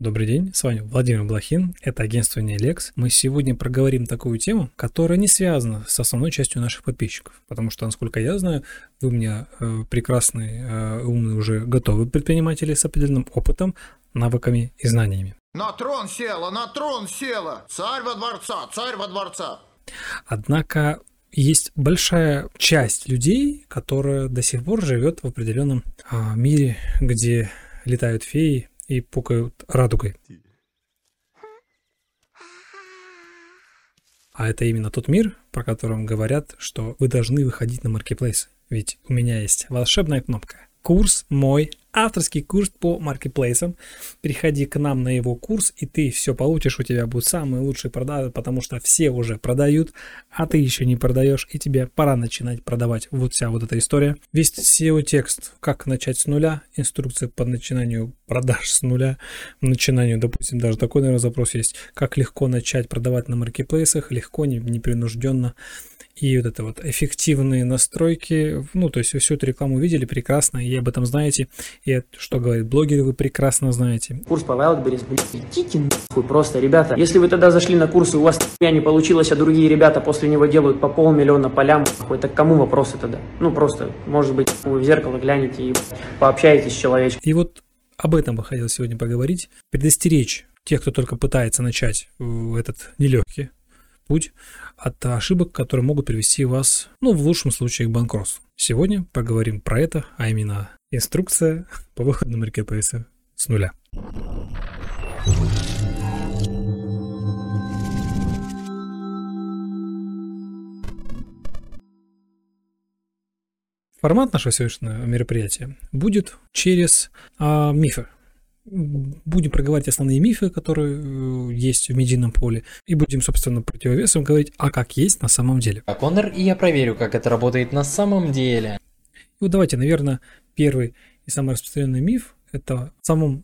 Добрый день, с вами Владимир Блохин, это агентство NELEX. Мы сегодня проговорим такую тему, которая не связана с основной частью наших подписчиков, потому что, насколько я знаю, вы у меня прекрасные, умные, уже готовые предприниматели с определенным опытом, навыками и знаниями. На трон села, царь во дворца. Однако есть большая часть людей, которая до сих пор живет в определенном мире, где летают феи и пукают радугой. А это именно тот мир, про который говорят, что вы должны выходить на маркетплейсы. Ведь у меня есть волшебная кнопка. Курс мой, авторский курс по маркетплейсам. Переходи к нам на его курс, и ты все получишь, у тебя будут самые лучшие продажи, потому что все уже продают, а ты еще не продаешь, и тебе пора начинать продавать. Вот вся вот эта история. Весь SEO-текст, как начать с нуля, инструкция по начинанию продаж с нуля, начинанию, допустим, даже такой, наверное, запрос есть, как легко начать продавать на маркетплейсах, легко, непринужденно. И вот это вот эффективные настройки, то есть вы всю эту рекламу видели прекрасно, и об этом знаете, и что говорят блогеры, вы прекрасно знаете. Курс по Wildberries, идите нахуй просто, ребята. Если вы тогда зашли на курс, и у вас нихуя не получилось, а другие ребята после него делают по 500 000 полям, нахуй, так кому вопросы тогда? Просто, может быть, вы в зеркало глянете и пообщаетесь с человечком. И вот об этом бы хотел сегодня поговорить, предостеречь тех, кто только пытается начать этот нелегкий путь от ошибок, которые могут привести вас, в лучшем случае, к банкротству. Сегодня поговорим про это, а именно инструкция по выходу на маркетплейсы с нуля. Формат нашего сегодняшнего мероприятия будет через мифы. Будем проговаривать основные мифы, которые есть в медийном поле, и будем, собственно, противовесом говорить, как есть на самом деле. А Коннор, и я проверю, как это работает на самом деле. И давайте, наверное, первый и самый распространенный миф – это в самой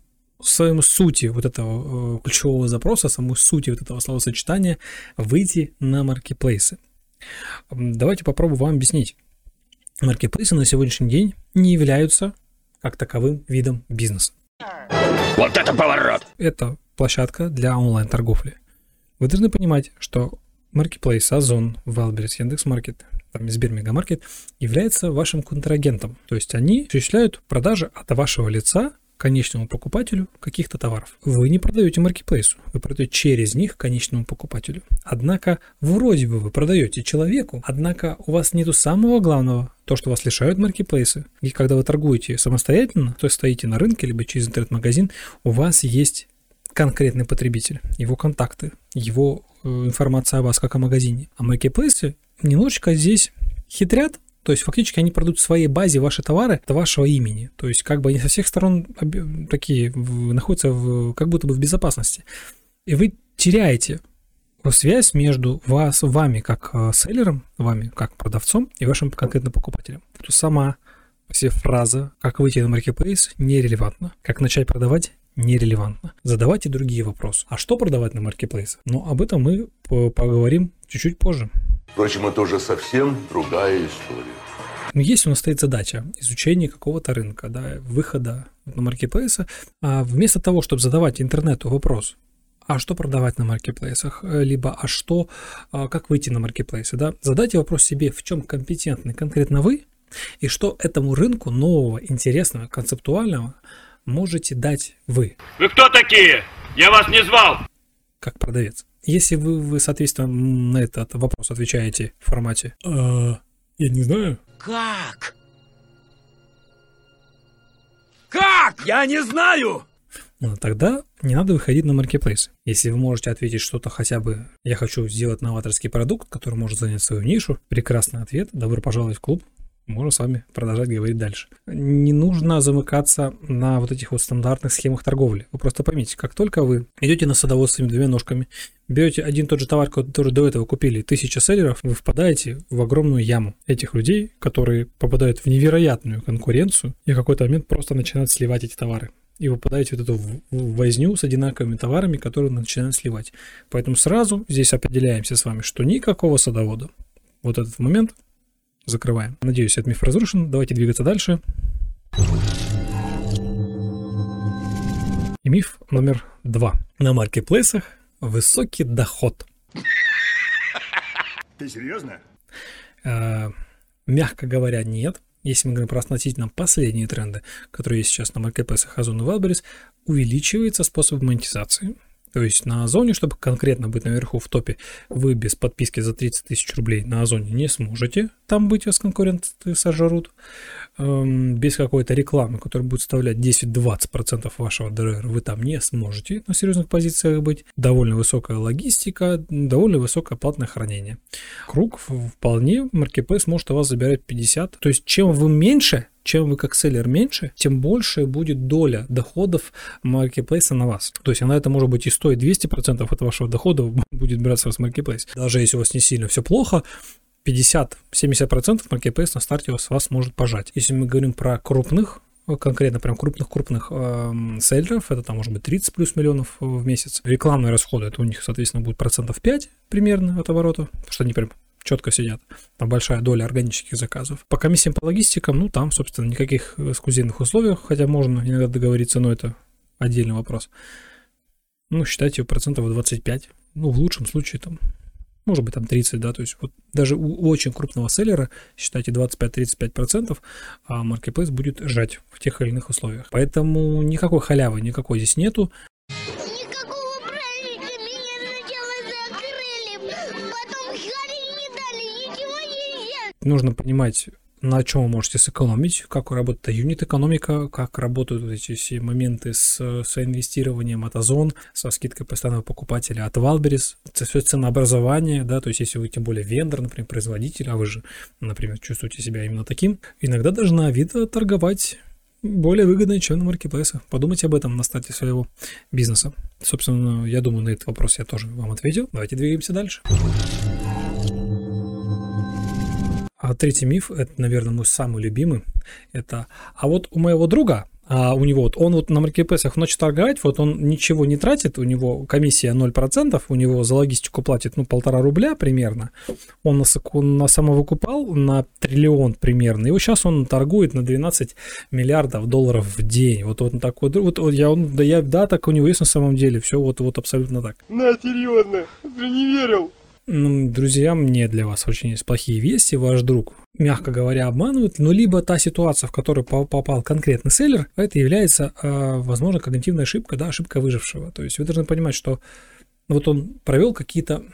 сути вот этого ключевого запроса, в самой сути вот этого словосочетания «выйти на маркетплейсы». Давайте попробую вам объяснить. Маркетплейсы на сегодняшний день не являются как таковым видом бизнеса. Вот это поворот! Это площадка для онлайн-торговли. Вы должны понимать, что Marketplace, Ozon, Wildberries, Яндекс.Маркет, Сбер Мегамаркет является вашим контрагентом. То есть они осуществляют продажи от вашего лица конечному покупателю каких-то товаров. Вы не продаете маркетплейсу, вы продаете через них конечному покупателю. Однако вроде бы вы продаете человеку, однако у вас нету самого главного, то, что вас лишают маркетплейсы. И когда вы торгуете самостоятельно, то есть стоите на рынке, либо через интернет-магазин, у вас есть конкретный потребитель, его контакты, его информация о вас, как о магазине. А маркетплейсы немножечко здесь хитрят. То есть фактически они продают в своей базе ваши товары от вашего имени. То есть как бы они со всех сторон такие находятся как будто бы в безопасности. И вы теряете связь между вами как селлером, вами как продавцом и вашим конкретно покупателем. То сама вся фраза «как выйти на маркетплейс» нерелевантна. «Как начать продавать» нерелевантно. Задавайте другие вопросы. А что продавать на маркетплейсах? Но об этом мы поговорим чуть-чуть позже. Впрочем, это уже совсем другая история. Если у нас стоит задача изучения какого-то рынка, выхода на маркетплейсы, вместо того, чтобы задавать интернету вопрос, а что продавать на маркетплейсах, либо как выйти на маркетплейсы, задайте вопрос себе, в чем компетентны конкретно вы, и что этому рынку нового, интересного, концептуального можете дать вы. Вы кто такие? Я вас не звал! Как продавец. Если вы, соответственно, на этот вопрос отвечаете в формате «я не знаю». Как? Как? Я не знаю! Тогда не надо выходить на маркетплейсы. Если вы можете ответить что-то хотя бы «я хочу сделать новаторский продукт, который может занять свою нишу», прекрасный ответ, добро пожаловать в клуб. Можно с вами продолжать говорить дальше. Не нужно замыкаться на вот этих вот стандартных схемах торговли. Вы просто поймите, как только вы идете на садовод своими двумя ножками, берете один и тот же товар, который до этого купили 1000 селлеров, вы впадаете в огромную яму этих людей, которые попадают в невероятную конкуренцию и в какой-то момент просто начинают сливать эти товары. И вы попадаете в эту возню с одинаковыми товарами, которые начинают сливать. Поэтому сразу здесь определяемся с вами, что никакого садовода. Вот этот момент закрываем. Надеюсь, этот миф разрушен. Давайте двигаться дальше. И миф номер 2. На маркетплейсах высокий доход. Ты серьезно? Мягко говоря, нет. Если мы говорим про относительно последние тренды, которые есть сейчас на маркетплейсах Озон и Wildberries, увеличивается способ монетизации. То есть на Озоне, чтобы конкретно быть наверху в топе, вы без подписки за 30 тысяч рублей на Озоне не сможете там быть, вас конкуренты сожрут. Без какой-то рекламы, которая будет составлять 10-20% вашего ДРР, вы там не сможете на серьезных позициях быть. Довольно высокая логистика, довольно высокое платное хранение. Круг вполне маркетплейс может у вас забирать 50. То есть чем вы меньше, чем вы как селлер меньше, тем больше будет доля доходов маркетплейса на вас. То есть она это может быть и 100, и 200% от вашего дохода будет браться с маркетплейс. Даже если у вас не сильно все плохо, 50-70% маркетплейс на старте вас может пожать. Если мы говорим про крупных, конкретно прям крупных селлеров, это там может быть 30 плюс миллионов в месяц. Рекламные расходы, это у них, соответственно, будет 5% примерно от оборота, потому что они прям четко сидят. Там большая доля органических заказов. По комиссиям по логистикам, ну там, собственно, никаких эксклюзивных условий, хотя можно иногда договориться, но это отдельный вопрос. Ну, считайте, 25%, ну, в лучшем случае там, может быть, там 30, да, то есть вот даже у очень крупного селлера, считайте, 25-35%, а маркетплейс будет жать в тех или иных условиях. Поэтому никакой халявы, никакой здесь нету. Никакого праздника меня сначала закрыли, потом жарили не дали, ничего не ели. Нужно понимать, на чем вы можете сэкономить, как работает юнит-экономика, как работают эти все моменты с инвестированием от Озон, со скидкой постоянного покупателя от Wildberries, все ценообразование, да, то есть если вы тем более вендор, например, производитель, а вы же, например, чувствуете себя именно таким, иногда даже на Авито торговать более выгодно, чем на маркетплейсах. Подумайте об этом на старте своего бизнеса. Собственно, я думаю, на этот вопрос я тоже вам ответил. Давайте двигаемся дальше. А третий миф, это, наверное, мой самый любимый, это «а вот у моего друга, у него вот, он вот на маркетплейсах начал торговать, вот он ничего не тратит, у него комиссия 0%, у него за логистику платит, ну, 1,5 рубля примерно, он самовыкупал на триллион примерно, и вот сейчас он торгует на 12 миллиардов долларов в день». Вот он такой, так у него есть на самом деле, все вот абсолютно так. На, серьезно, ты не верил? Ну, друзья, мне для вас очень есть плохие вести. Ваш друг, мягко говоря, обманывает, но либо та ситуация, в которую попал конкретный селлер, это является, возможно, когнитивная ошибка, да, ошибка выжившего. То есть вы должны понимать, что вот он провел какие-то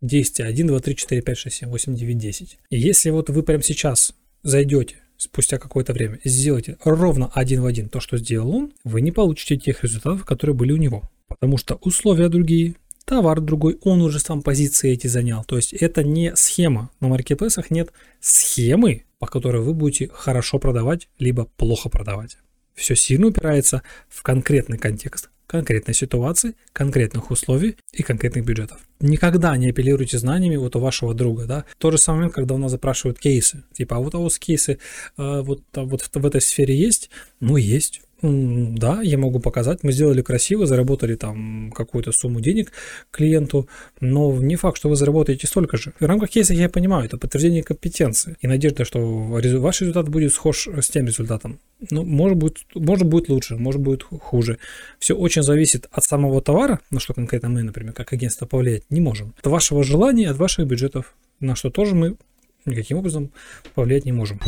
действия 1, 2, 3, 4, 5, 6, 7, 8, 9, 10. И если вот вы прямо сейчас зайдете, спустя какое-то время, сделайте ровно один в один то, что сделал он, вы не получите тех результатов, которые были у него. Потому что условия другие, товар другой, он уже сам позиции эти занял. То есть это не схема. На маркетплейсах нет схемы, по которой вы будете хорошо продавать, либо плохо продавать. Все сильно упирается в конкретный контекст, конкретной ситуации, конкретных условий и конкретных бюджетов. Никогда не апеллируйте знаниями вот у вашего друга, да. В тот же самый момент, когда у нас запрашивают кейсы. Типа, а вот кейсы вот в этой сфере есть? Ну, есть. Да, я могу показать, мы сделали красиво, заработали там какую-то сумму денег клиенту, но не факт, что вы заработаете столько же. В рамках кейса я понимаю, это подтверждение компетенции и надежда, что ваш результат будет схож с тем результатом. Ну, может быть лучше, может быть хуже. Все очень зависит от самого товара, на что конкретно мы, например, как агентство повлиять не можем, от вашего желания, от ваших бюджетов, на что тоже мы никаким образом повлиять не можем.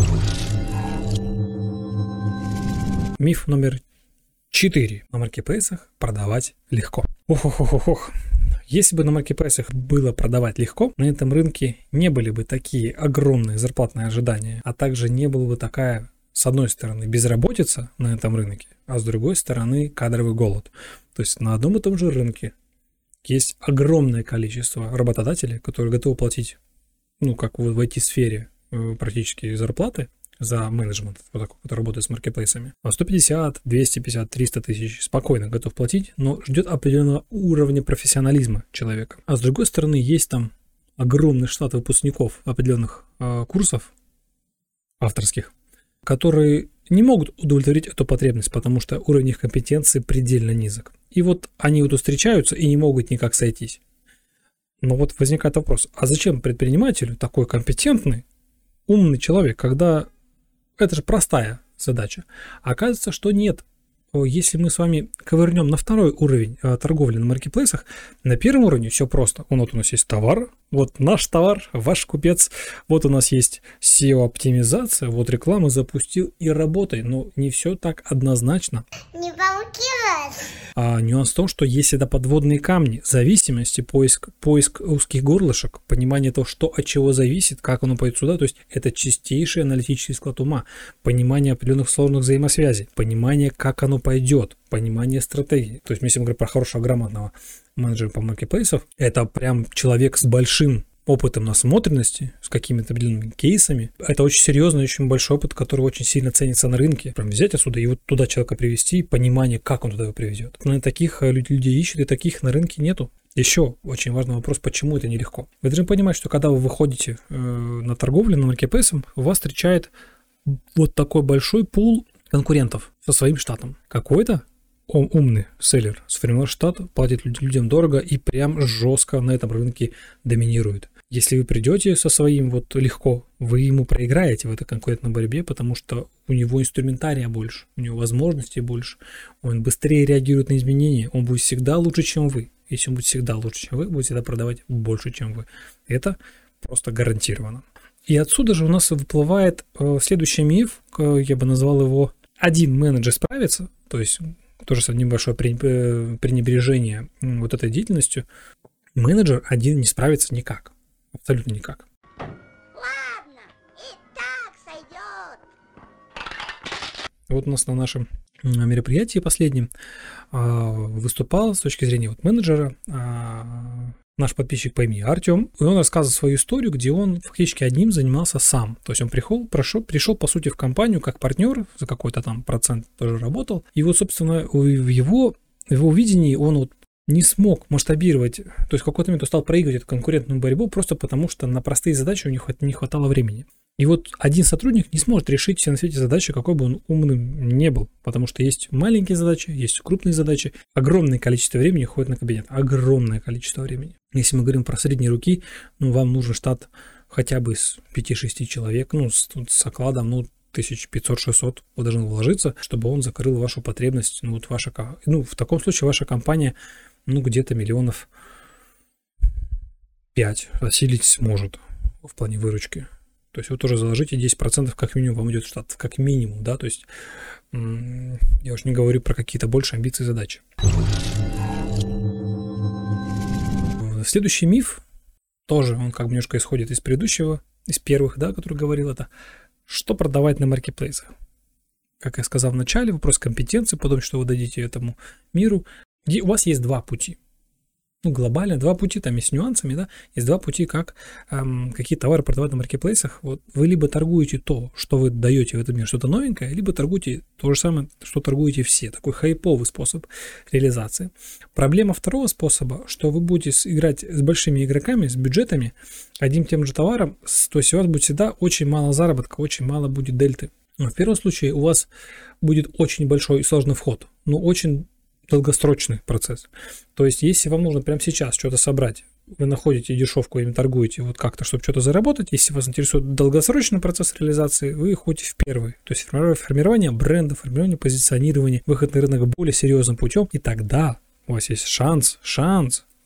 Миф номер 4. На маркетплейсах продавать легко. Если бы на маркетплейсах было продавать легко, на этом рынке не были бы такие огромные зарплатные ожидания, а также не было бы такая, с одной стороны, безработица на этом рынке, а с другой стороны, кадровый голод. То есть на одном и том же рынке есть огромное количество работодателей, которые готовы платить, ну, как в IT-сфере, практически зарплаты, за менеджмент, который работает с маркетплейсами. 150, 250, 300 тысяч спокойно готов платить, но ждет определенного уровня профессионализма человека. А с другой стороны, есть там огромный штат выпускников определенных курсов авторских, которые не могут удовлетворить эту потребность, потому что уровень их компетенции предельно низок. И вот они вот встречаются и не могут никак сойтись. Но вот возникает вопрос, а зачем предпринимателю такой компетентный, умный человек, когда это же простая задача. Оказывается, что нет. если мы с вами ковырнем на второй уровень торговли на маркетплейсах, на первом уровне все просто. Вот у нас есть товар, вот наш товар, ваш купец, вот у нас есть SEO-оптимизация, вот рекламу запустил и работай. Но не все так однозначно. Не получилось. Нюанс в том, что есть это подводные камни, зависимости, поиск узких горлышек, понимание того, что от чего зависит, как оно пойдет сюда, то есть это чистейший аналитический склад ума, понимание определенных сложных взаимосвязей, понимание, как оно пойдет, понимание стратегии. То есть, если мы говорим про хорошего, грамотного менеджера по маркетплейсов, это прям человек с большим опытом насмотренности, с какими-то определенными кейсами. Это очень серьезный, очень большой опыт, который очень сильно ценится на рынке. Прям взять отсюда и вот туда человека привести, понимание, как он туда его приведет. Но таких людей ищут, и таких на рынке нету. Еще очень важный вопрос, почему это нелегко. Вы должны понимать, что когда вы выходите на торговлю, на маркетплейсом, вас встречает вот такой большой пул конкурентов со своим штатом. Какой-то умный селлер сформировал штат, платит людям дорого и прям жестко на этом рынке доминирует. Если вы придете со своим вот легко, вы ему проиграете в этой конкурентной борьбе, потому что у него инструментария больше, у него возможностей больше, он быстрее реагирует на изменения, он будет всегда лучше, чем вы. Если он будет всегда лучше, чем вы, будет всегда продавать больше, чем вы. Это просто гарантированно. И отсюда же у нас выплывает следующий миф, я бы назвал его «один менеджер справится», то есть тоже небольшое пренебрежение вот этой деятельностью. Менеджер один не справится никак, абсолютно никак. Ладно, и так сойдет. Вот у нас на нашем мероприятии последнем выступал с точки зрения вот менеджера наш подписчик по имени Артем, и он рассказывал свою историю, где он фактически одним занимался сам. То есть он пришел по сути в компанию как партнер, за какой-то там процент тоже работал. И вот, собственно, в его видении он вот не смог масштабировать, то есть в какой-то момент он стал проигрывать эту конкурентную борьбу просто потому, что на простые задачи у них не хватало времени. И вот один сотрудник не сможет решить все на свете задачи, какой бы он умным не был, потому что есть маленькие задачи, есть крупные задачи, огромное количество времени уходит на кабинет, огромное количество времени. Если мы говорим про средние руки, вам нужен штат хотя бы с 5-6 человек, с окладом, 1500-600 вы должны вложиться, чтобы он закрыл вашу потребность, в таком случае ваша компания, где-то 5 миллионов осилить сможет в плане выручки. То есть вы тоже заложите 10%, как минимум вам идет в штат, как минимум, да, то есть я уж не говорю про какие-то больше амбиции и задачи. Следующий миф, тоже он как бы немножко исходит из предыдущего, из первых, да, который говорил это, что продавать на маркетплейсах. Как я сказал в начале, вопрос компетенции, потом что вы дадите этому миру. И у вас есть два пути. Глобально два пути, там и с нюансами, да, есть два пути, как какие товары продавать на маркетплейсах. Вот вы либо торгуете то, что вы даете в этом мире, что-то новенькое, либо торгуете то же самое, что торгуете все. Такой хайповый способ реализации. Проблема второго способа, что вы будете играть с большими игроками, с бюджетами, одним тем же товаром, то есть у вас будет всегда очень мало заработка, очень мало будет дельты. Но в первом случае у вас будет очень большой и сложный вход, но очень долгосрочный процесс. То есть, если вам нужно прямо сейчас что-то собрать, вы находите дешевку, им торгуете вот как-то, чтобы что-то заработать. Если вас интересует долгосрочный процесс реализации, вы ходите в первый. То есть, формирование бренда, формирование позиционирования, выход на рынок более серьезным путем. И тогда у вас есть шанс,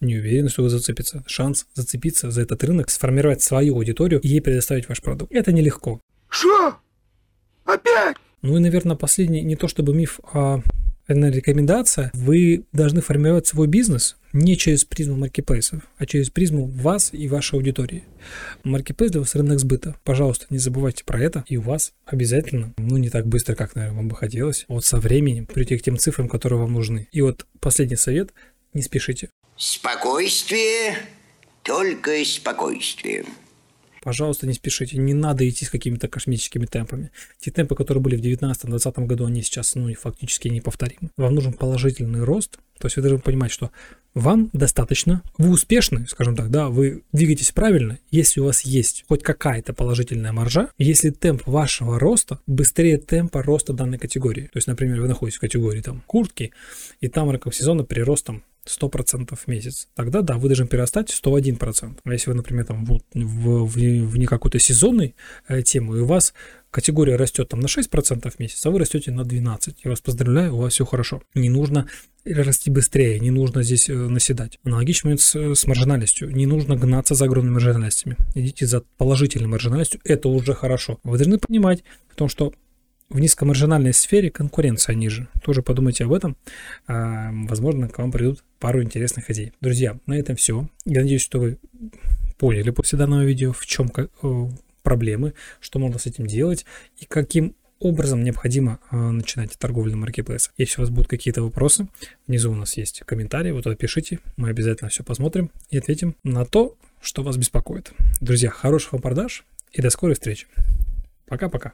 не уверен, что вы зацепитесь, шанс зацепиться за этот рынок, сформировать свою аудиторию и ей предоставить ваш продукт. Это нелегко. Что? Опять? И, наверное, последний, не то чтобы миф, а рекомендация, вы должны формировать свой бизнес не через призму маркетплейсов, а через призму вас и вашей аудитории. Маркетплейс для вас рынок сбыта. Пожалуйста, не забывайте про это, и у вас обязательно, не так быстро, как, наверное, вам бы хотелось, со временем прийти к тем цифрам, которые вам нужны. И последний совет, не спешите. Спокойствие, только спокойствие. Пожалуйста, не спешите, не надо идти с какими-то космическими темпами. Те темпы, которые были в 2019-2020 году, они сейчас фактически неповторимы. Вам нужен положительный рост, то есть вы должны понимать, что вам достаточно, вы успешны, скажем так, да, вы двигаетесь правильно, если у вас есть хоть какая-то положительная маржа, если темп вашего роста быстрее темпа роста данной категории. То есть, например, вы находитесь в категории куртки, и там рынок сезона приростом 100% в месяц, тогда да, вы должны перерастать 101%. А если вы, например, вне какой-то сезонной темы, и у вас категория растет там на 6% в месяц, а вы растете на 12%. Я вас поздравляю, у вас все хорошо. Не нужно расти быстрее, не нужно здесь наседать. Аналогично с маржинальностью. Не нужно гнаться за огромными маржинальностями. Идите за положительной маржинальностью, это уже хорошо. Вы должны понимать в том, что в низкомаржинальной сфере конкуренция ниже. Тоже подумайте об этом. Возможно, к вам придут пару интересных идей. Друзья, на этом все. Я надеюсь, что вы поняли после данного видео, в чем проблемы, что можно с этим делать и каким образом необходимо начинать торговлю на маркетплейсах. Если у вас будут какие-то вопросы, внизу у нас есть комментарии, вот туда пишите. Мы обязательно все посмотрим и ответим на то, что вас беспокоит. Друзья, хороших вам продаж и до скорой встречи. Пока-пока.